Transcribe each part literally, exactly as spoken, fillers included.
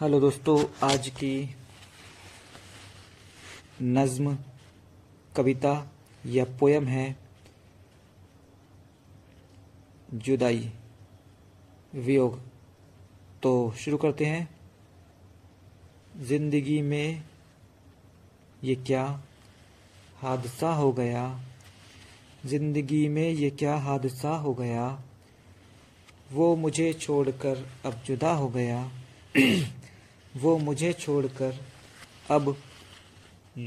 Hello दोस्तों, आज की नज़्म, कविता या पोयम है जुदाई, वियोग। तो शुरू करते हैं। जिंदगी में ये क्या हादसा हो गया, जिंदगी में ये क्या हादसा हो गया, वो मुझे छोड़कर अब जुदा हो गया वो मुझे छोड़कर अब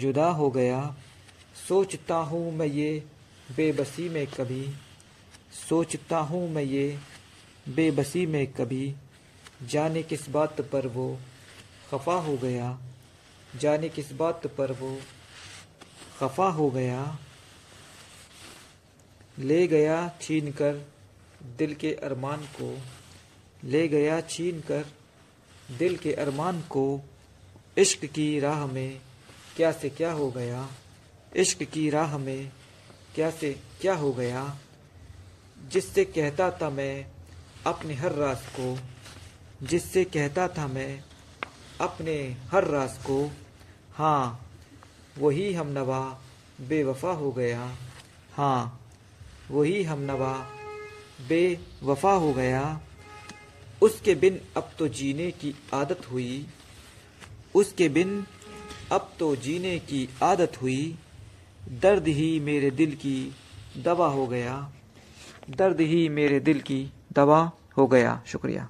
जुदा हो गया। सोचता हूँ मैं ये बेबसी में कभी, सोचता हूँ मैं ये बेबसी में कभी, जाने किस बात पर वो खफा हो गया, जाने किस बात पर वो खफा हो गया। ले गया छीन कर दिल के अरमान को, ले गया छीन कर दिल के अरमान को, इश्क की राह में क्या से क्या हो गया, इश्क की राह में क्या से क्या हो गया। जिससे कहता था मैं अपने हर राज को, जिससे कहता था मैं अपने हर राज को, हाँ वही हमनवा बेवफा हो गया, हाँ वही हमनवा बेवफा हो गया। उसके बिन अब तो जीने की आदत हुई, उसके बिन अब तो जीने की आदत हुई, दर्द ही मेरे दिल की दवा हो गया, दर्द ही मेरे दिल की दवा हो गया। शुक्रिया।